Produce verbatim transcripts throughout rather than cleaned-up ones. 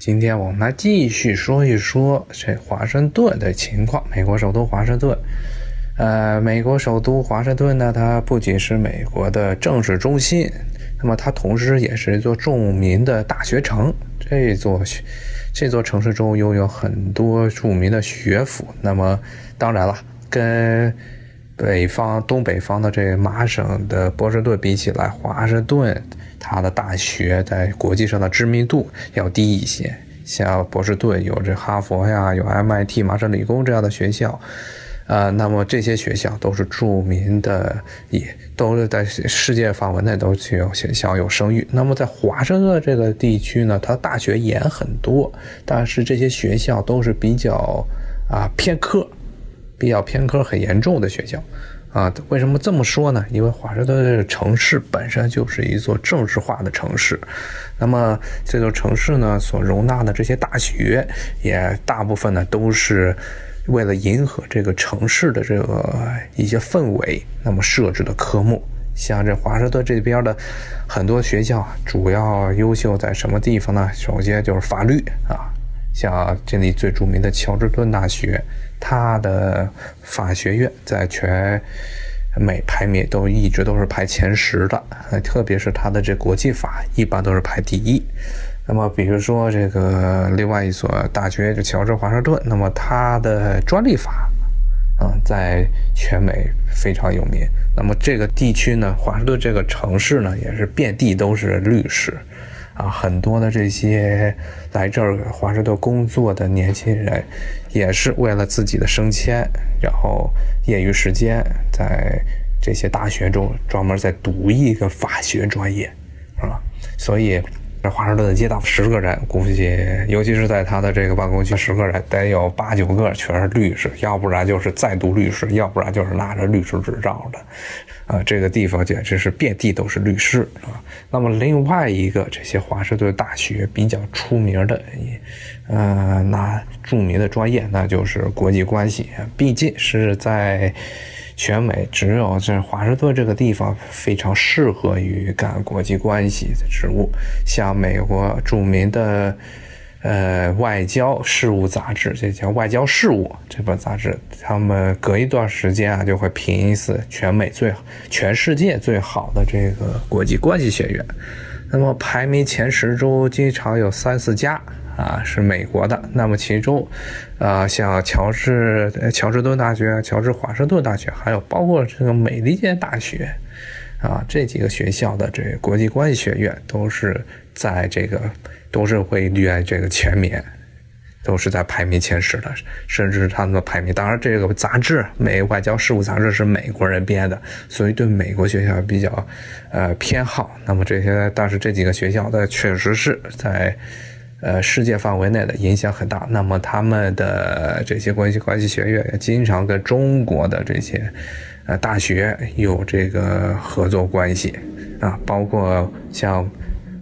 今天我们来继续说一说这华盛顿的情况，美国首都华盛顿。呃，美国首都华盛顿呢，它不仅是美国的政治中心，那么它同时也是一座著名的大学城。这座这座城市中拥有很多著名的学府。那么当然了，跟北方东北方的这麻省的波士顿比起来，华盛顿它的大学在国际上的知名度要低一些。像波士顿有这哈佛呀，有 M I T 麻省理工这样的学校，呃，那么这些学校都是著名的，也都是在世界范围内都有享有声誉。那么在华盛顿这个地区呢，它大学也很多，但是这些学校都是比较啊、呃、偏科。比较偏科很严重的学校啊，为什么这么说呢？因为华盛顿这个城市本身就是一座政治化的城市，那么这座城市呢所容纳的这些大学也大部分呢都是为了迎合这个城市的这个一些氛围，那么设置的科目。像这华盛顿这边的很多学校主要优秀在什么地方呢？首先就是法律啊，像这里最著名的乔治敦大学，它的法学院在全美排名都一直都是排前十的，特别是它的这国际法一般都是排第一。那么比如说这个另外一所大学就乔治华盛顿，那么它的专利法嗯，在全美非常有名。那么这个地区呢，华盛顿这个城市呢也是遍地都是律师啊，很多的这些来这儿华盛顿工作的年轻人，也是为了自己的升迁，然后业余时间在这些大学中专门在读一个法学专业，啊，所以这华盛顿的街道十个人，估计尤其是在他的这个办公区，十个人得有八九个全是律师，要不然就是在读律师，要不然就是拿着律师执照的。啊，这个地方简直是遍地都是律师啊。那么另外一个，这些华盛顿大学比较出名的，呃，那著名的专业那就是国际关系，毕竟是在全美只有这华盛顿这个地方非常适合于干国际关系的职务。像美国著名的呃，外交事务杂志，这叫外交事务这本杂志，他们隔一段时间啊，就会评一次全美最好、全世界最好的这个国际关系学院。那么排名前十中，经常有三四家啊是美国的。那么其中，啊、呃，像乔治、乔治敦大学、乔治华盛顿大学，还有包括这个美利坚大学。啊，这几个学校的这国际关系学院都是在这个都是位于这个前面，都是在排名前十的，甚至他们的排名。当然，这个杂志《美外交事务杂志》是美国人编的，所以对美国学校比较呃偏好。那么这些，但是这几个学校的确实是在呃世界范围内的影响很大。那么他们的这些国际关系学院也经常跟中国的这些。呃，大学有这个合作关系啊，包括像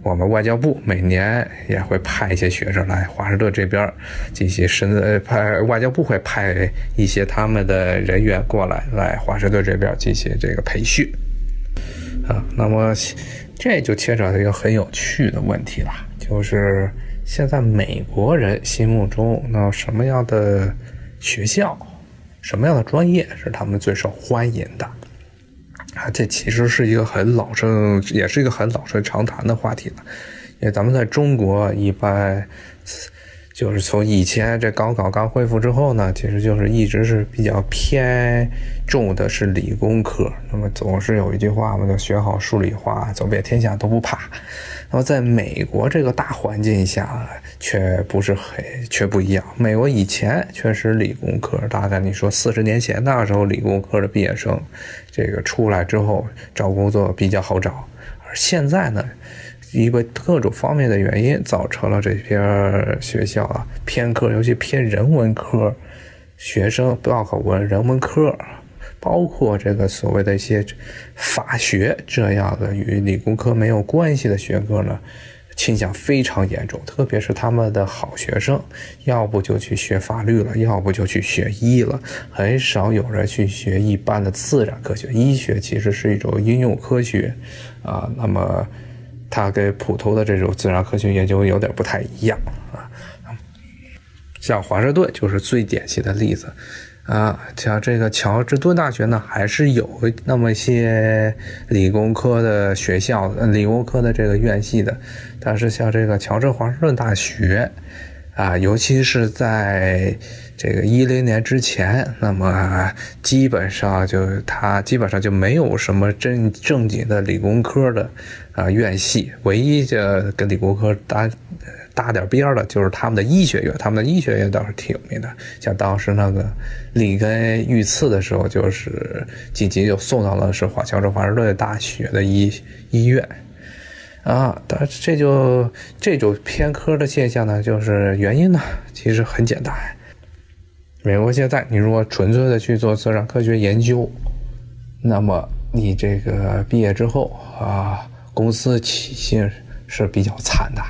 我们外交部每年也会派一些学生来华盛顿这边进行深呃派外交部会派一些他们的人员过来来华盛顿这边进行这个培训啊。那么这就牵扯到一个很有趣的问题了，就是现在美国人心目中那什么样的学校？什么样的专业是他们最受欢迎的啊？这其实是一个很老生，也是一个很老生常谈的话题了。因为咱们在中国一般就是从以前这高考刚恢复之后呢，其实就是一直是比较偏重的是理工科。那么总是有一句话嘛，就学好数理化，走遍天下都不怕。那么在美国这个大环境下，却不是很，却不一样。美国以前确实理工科，大概你说四十年前那时候理工科的毕业生，这个出来之后找工作比较好找。而现在呢，因为各种方面的原因，造成了这些学校啊偏科，尤其偏人文科，学生报考文人文科。包括这个所谓的一些法学这样的与理工科没有关系的学科呢，倾向非常严重。特别是他们的好学生，要不就去学法律了，要不就去学医了，很少有人去学一般的自然科学。医学其实是一种应用科学啊，那么它跟普通的这种自然科学研究有点不太一样啊。像华盛顿就是最典型的例子啊，像这个乔治敦大学呢，还是有那么一些理工科的学校、理工科的这个院系的，但是像这个乔治华盛顿大学啊，尤其是在这个一零年之前，那么基本上就它基本上就没有什么真正经的理工科的啊院系，唯一就跟理工科搭搭点边的就是他们的医学院，他们的医学院倒是挺有名的。像当时那个里根遇刺的时候，就是紧急就送到了是华乔治华盛顿大学的医医院。啊，但这就这种偏科的现象呢，就是原因呢，其实很简单。美国现在，你如果纯粹的去做自然科学研究，那么你这个毕业之后啊，公司起薪是比较惨的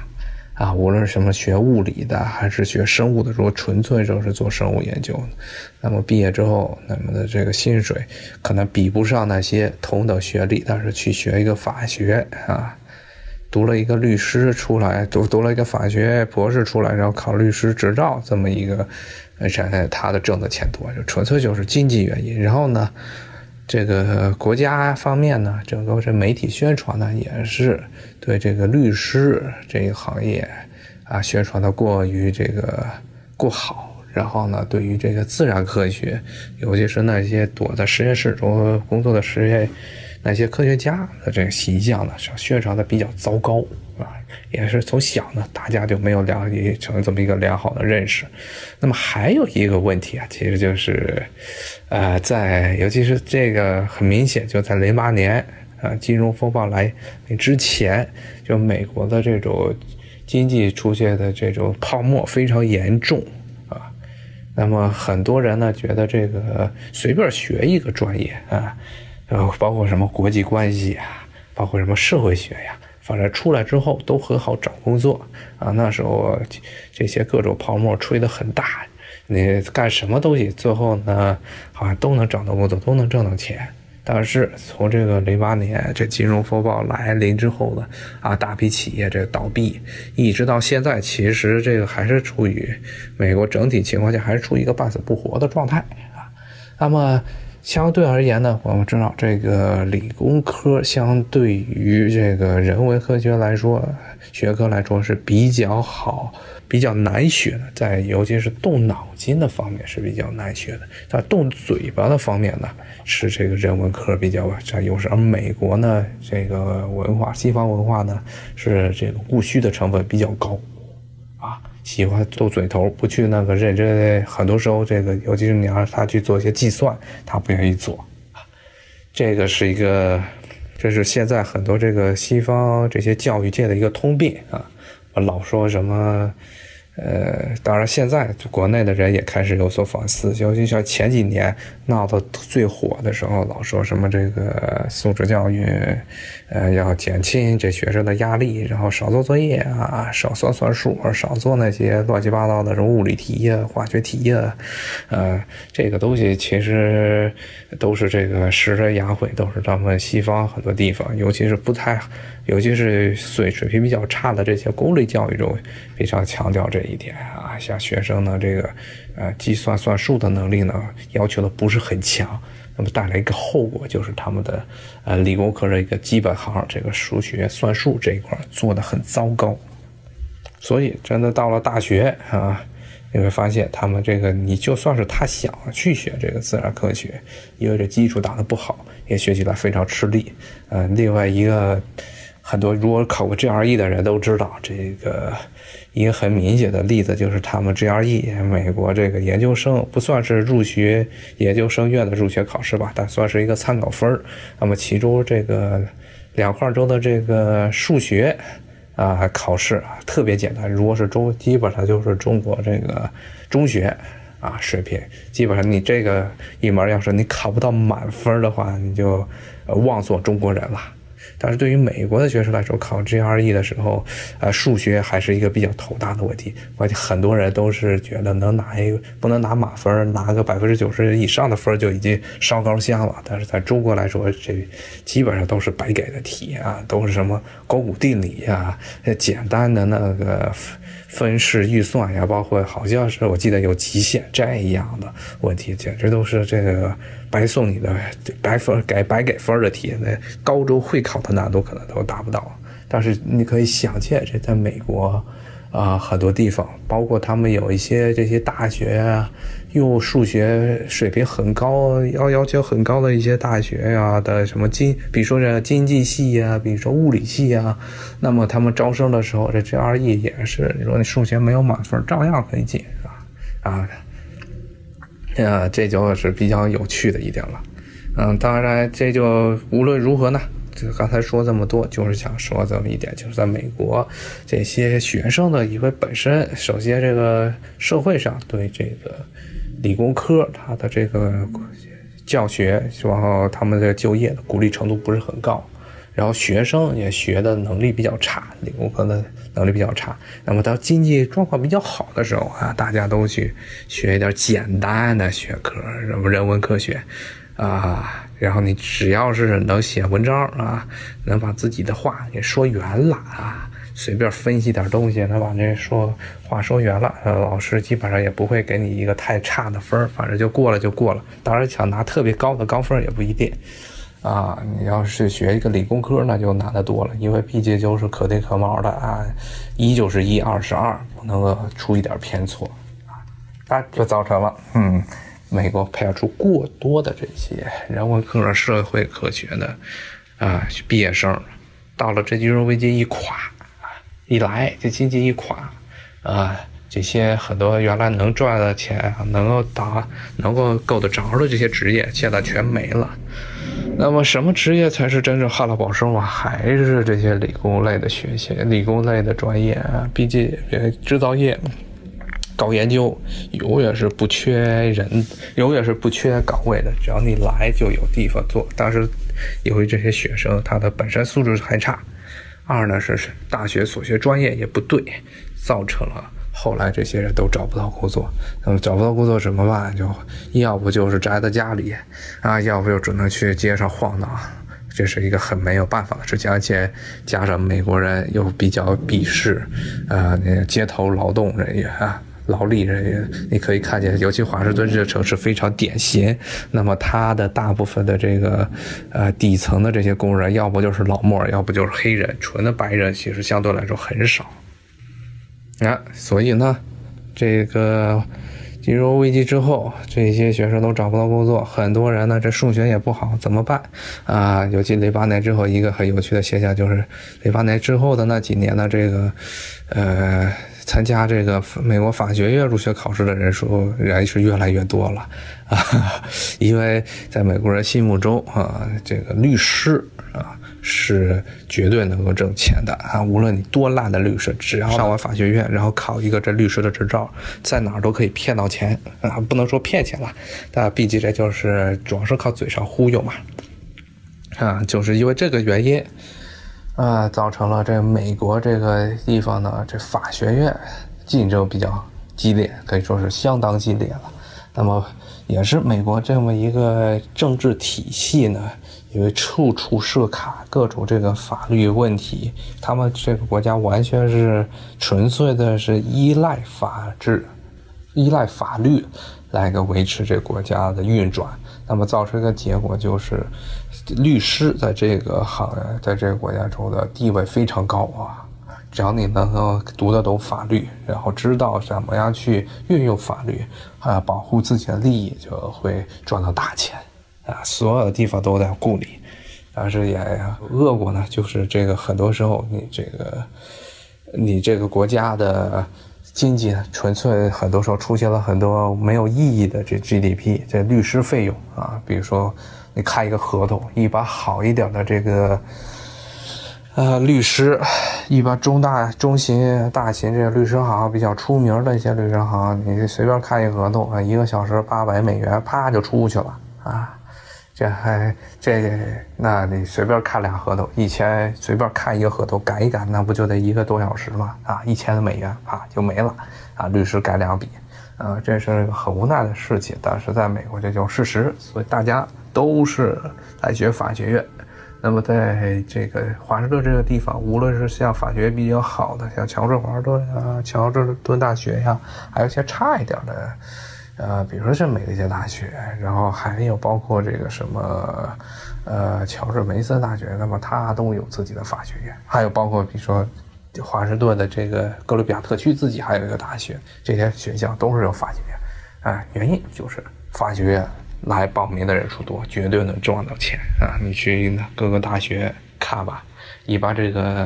啊，无论什么学物理的还是学生物的，如果纯粹就是做生物研究，那么毕业之后，那么的这个薪水可能比不上那些同等学历，但是去学一个法学啊。读了一个律师出来，读读了一个法学博士出来，然后考律师执照，这么一个，他的挣的钱多，就纯粹就是经济原因。然后呢，这个国家方面呢，整个这媒体宣传呢，也是对这个律师这个行业啊宣传的过于这个过好。然后呢，对于这个自然科学，尤其是那些躲在实验室中工作的实验那些科学家的这个形象呢，宣传的比较糟糕啊，也是从小呢，大家就没有了解成这么一个良好的认识。那么还有一个问题啊，其实就是，呃，在尤其是这个很明显，就在零八年啊金融风暴来之前，就美国的这种经济出现的这种泡沫非常严重。那么很多人呢觉得这个随便学一个专业啊，呃，包括什么国际关系啊，包括什么社会学呀、啊，反正出来之后都很好找工作啊。那时候这些各种泡沫吹得很大，你干什么东西最后呢好像都能找到工作，都能挣到钱。但是从这个零八年这金融风暴来临之后呢，啊，大批企业这倒闭，一直到现在，其实这个还是处于美国整体情况下还是处于一个半死不活的状态啊。那么相对而言呢，我们知道这个理工科相对于这个人文科学来说，学科来说是比较好。比较难学的，在尤其是动脑筋的方面是比较难学的，但动嘴巴的方面呢，是这个人文科比较占优势。而美国呢，这个文化，西方文化呢，是这个务虚的成分比较高，啊，喜欢斗嘴头，不去那个认真。很多时候，这个尤其是你让他去做一些计算，他不愿意做，这个是一个，这是现在很多这个西方这些教育界的一个通病啊。我老说什么，呃，当然现在国内的人也开始有所反思，尤其像前几年闹得最火的时候，老说什么这个素质教育，呃，要减轻这学生的压力，然后少做作业啊，少算算数，少做那些乱七八糟的什么物理题呀、化学题呀，呃，这个东西其实都是这个食人牙慧，都是他们西方很多地方，尤其是不太。尤其是水水平比较差的这些公立教育中，非常强调这一点啊。像学生呢，这个呃计算算术的能力呢，要求的不是很强。那么带来一个后果就是他们的呃理工科的一个基本行，这个数学算术这一块做的很糟糕。所以真的到了大学啊，你会发现他们这个，你就算是他想去学这个自然科学，因为这基础打得不好，也学起来非常吃力。呃，另外一个。很多如果考过 G R E 的人都知道，这个一个很明显的例子就是他们 G R E 美国这个研究生不算是入学研究生院的入学考试吧，但算是一个参考分。那么其中这个两块钟的这个数学啊考试啊特别简单，如果是中基本上就是中国这个中学啊水平，基本上你这个一门要是你考不到满分的话，你就妄做中国人了。但是对于美国的学生来说，考 G R E 的时候，呃，数学还是一个比较头大的问题。而且很多人都是觉得能拿一个不能拿满分，拿个百分之九十以上的分就已经烧高香了。但是在中国来说，这基本上都是白给的题啊，都是什么勾股定理啊，简单的那个分式预算呀，包括好像是我记得有极限债一样的问题，简直都是这个白送你的白分给白给分的题，那高中会考的难度可能都达不到。但是你可以想见，这在美国啊、呃，很多地方，包括他们有一些这些大学啊，又数学水平很高，要要求很高的一些大学啊的什么经，比如说这经济系啊，比如说物理系啊，那么他们招生的时候，这 G R E 也是，你说你数学没有满分，照样可以进，是吧？啊，呃，这就是比较有趣的一点了。嗯，当然，这就无论如何呢。刚才说这么多，就是想说这么一点，就是在美国这些学生的因为本身首先这个社会上对这个理工科他的这个教学，然后他们的就业的鼓励程度不是很高，然后学生也学的能力比较差，理工科的能力比较差，那么到经济状况比较好的时候啊，大家都去学一点简单的学科，什么人文科学啊，然后你只要是能写文章啊，能把自己的话给说圆了啊，随便分析点东西，能把这说话说圆了，老师基本上也不会给你一个太差的分，反正就过了就过了。当然想拿特别高的高分也不一定啊，你要是学一个理工科那就难得多了，因为毕竟就是可对可毛的啊，一就是一，二是二，不能够出一点偏错啊，那就造成了嗯。美国培养出过多的这些人文科、社会科学的啊、呃、毕业生，到了这金融危机一垮一来，这经济一垮啊、呃，这些很多原来能赚的钱、能够打、能够够得着的这些职业，现在全没了。那么，什么职业才是真正旱涝保收啊？还是这些理工类的学习、理工类的专业啊？毕竟制造业。搞研究永远是不缺人，永远是不缺岗位的，只要你来就有地方做。但是由于这些学生他的本身素质还差，二呢是大学所学专业也不对，造成了后来这些人都找不到工作。那么找不到工作怎么办？就要不就是宅在家里啊，要不就只能去街上晃荡。这是一个很没有办法的事情，而且加上美国人又比较鄙视呃街头劳动人员啊。劳力人员，你可以看见，尤其华盛顿这城市非常典型。那么，他的大部分的这个，呃，底层的这些工人，要不就是老墨，要不就是黑人，纯的白人其实相对来说很少。啊，所以呢，这个金融危机之后，这些学生都找不到工作，很多人呢，这数学也不好，怎么办啊？尤其零八年之后，一个很有趣的现象就是，零八年之后的那几年呢，这个，呃。参加这个美国法学院入学考试的人数人是越来越多了啊，因为在美国人心目中啊，这个律师啊是绝对能够挣钱的啊，无论你多烂的律师，只要上完法学院，然后考一个这律师的执照，在哪儿都可以骗到钱啊，不能说骗钱了，但毕竟这就是主要是靠嘴上忽悠嘛啊，就是因为这个原因。啊，造成了这美国这个地方呢，这法学院竞争比较激烈，可以说是相当激烈了。那么，也是美国这么一个政治体系呢，因为处处设卡，各种这个法律问题，他们这个国家完全是纯粹的是依赖法治、依赖法律来个维持这国家的运转。那么造成一个结果就是，律师在这个行业，在这个国家中的地位非常高啊。只要你能够读得懂法律，然后知道怎么样去运用法律，啊，保护自己的利益，就会赚到大钱啊。所有的地方都在顾你，但是也恶果呢，就是这个很多时候你这个，你这个国家的。经济纯粹很多时候出现了很多没有意义的这 G D P， 这律师费用啊，比如说你看一个合同，一把好一点的这个呃律师，一般中大中型大型这个律师行比较出名的一些律师行，你随便看一合同啊，一个小时八百美元，啪就出去了啊。这还这，那你随便看俩合同，以前随便看一个合同改一改，那不就得一个多小时吗？啊，一千美元啊就没了啊，律师改两笔，啊，这是个很无奈的事情，但是在美国这就是事实，所以大家都是来学法学院，那么在这个华盛顿这个地方，无论是像法学比较好的，像乔治华盛顿啊、乔治敦大学呀、啊，还有一些差一点的，呃，比如说是美利坚大学，然后还有包括这个什么，呃，乔治梅森大学，那么它都有自己的法学院，还有包括比如说华盛顿的这个哥伦比亚特区自己还有一个大学，这些学校都是有法学院，哎，原因就是法学院。来报名的人数多，绝对能赚到钱啊！你去各个大学看吧，你把这个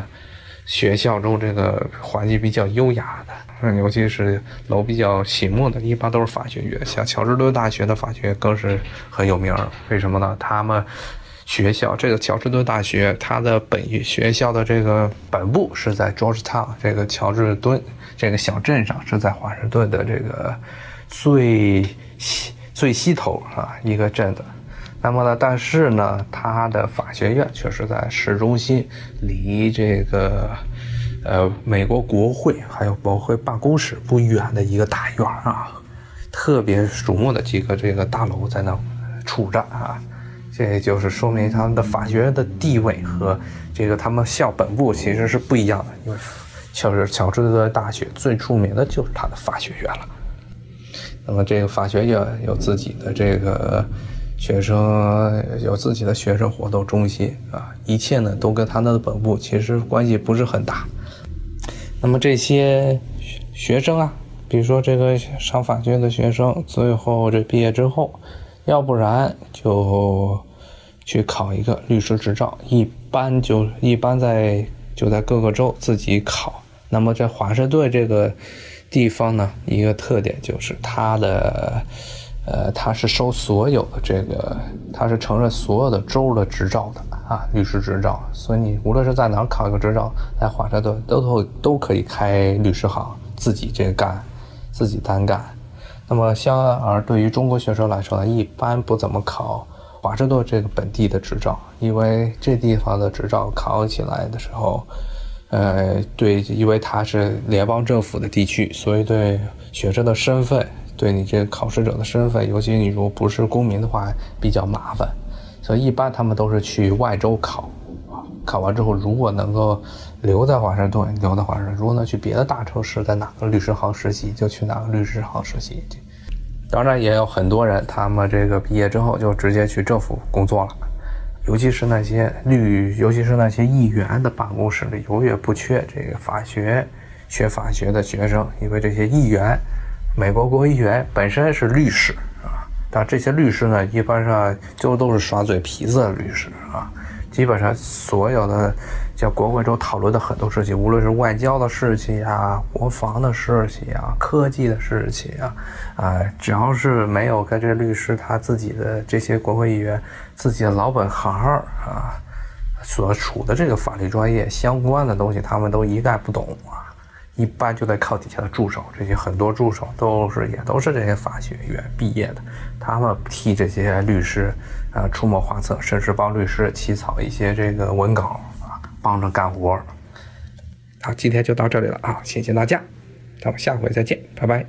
学校中这个环境比较优雅的，嗯，尤其是楼比较醒目的，一般都是法学院。像乔治敦大学的法学院更是很有名，为什么呢？他们学校这个乔治敦大学，它的本学校的这个本部是在 Georgetown 这个乔治敦这个小镇上，是在华盛顿的这个最西。最西头啊一个镇子，那么呢，但是呢，它的法学院却是在市中心，离这个呃美国国会还有国会办公室不远的一个大院啊，特别瞩目的几个这个大楼在那处着啊，这就是说明他们的法学院的地位和这个他们校本部其实是不一样的，因为乔治乔治敦大学最出名的就是它的法学院了。那么这个法学院有自己的这个学生，有自己的学生活动中心啊，一切呢都跟他的本部其实关系不是很大。那么这些学生啊，比如说这个上法学院的学生，最后这毕业之后，要不然就去考一个律师执照，一般就一般在就在各个州自己考。那么在华盛顿这个地方呢，一个特点就是它的，呃，它是收所有的这个，它是承认所有的州的执照的啊，律师执照。所以你无论是在哪儿考一个执照，在华盛顿都都都可以开律师行，自己这个干，自己单干。那么相而对于中国学生来说呢，一般不怎么考华盛顿这个本地的执照，因为这地方的执照考起来的时候。呃，对，因为它是联邦政府的地区，所以对学生的身份，对你这个考试者的身份，尤其你如果不是公民的话，比较麻烦。所以一般他们都是去外州考，考完之后如果能够留在华盛顿，留在华盛顿；如果能去别的大城市，在哪个律师行实习，就去哪个律师行实习。当然，也有很多人，他们这个毕业之后就直接去政府工作了。尤其是那些律，尤其是那些议员的办公室里，永远不缺这个法学学法学的学生，因为这些议员，美国国会议员本身是律师啊，但这些律师呢，一般上就都是耍嘴皮子的律师啊，基本上所有的叫国会中讨论的很多事情，无论是外交的事情啊、国防的事情啊、科技的事情啊，啊、呃，只要是没有跟这律师他自己的这些国会议员自己的老本行啊所处的这个法律专业相关的东西，他们都一概不懂啊，一般就得靠底下的助手，这些很多助手都是也都是这些法学院毕业的，他们替这些律师啊、呃、出谋划策，甚至帮律师起草一些这个文稿。帮着干活。好，今天就到这里了啊！谢谢大家，咱们下回再见，拜拜。